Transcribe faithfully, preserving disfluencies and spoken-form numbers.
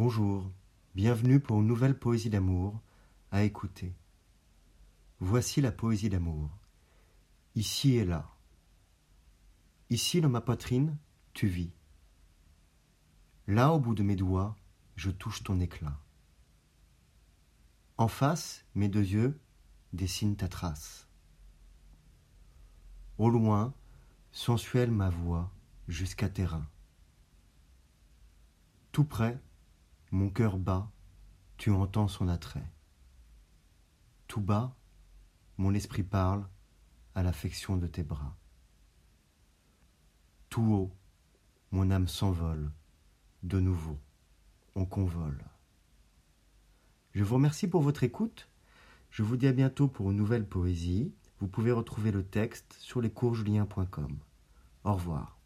Bonjour, bienvenue pour une nouvelle poésie d'amour à écouter. Voici la poésie d'amour. Ici et là. Ici dans ma poitrine, tu vis. Là, au bout de mes doigts, je touche ton éclat. En face, mes deux yeux dessinent ta trace. Au loin, sensuelle ma voix jusqu'à tes reins. Tout près, mon cœur bat, tu entends son attrait. Tout bas, mon esprit parle à l'affection de tes bras. Tout haut, mon âme s'envole, de nouveau, on convole. Je vous remercie pour votre écoute. Je vous dis à bientôt pour une nouvelle poésie. Vous pouvez retrouver le texte sur lescoursjulien point com. Au revoir.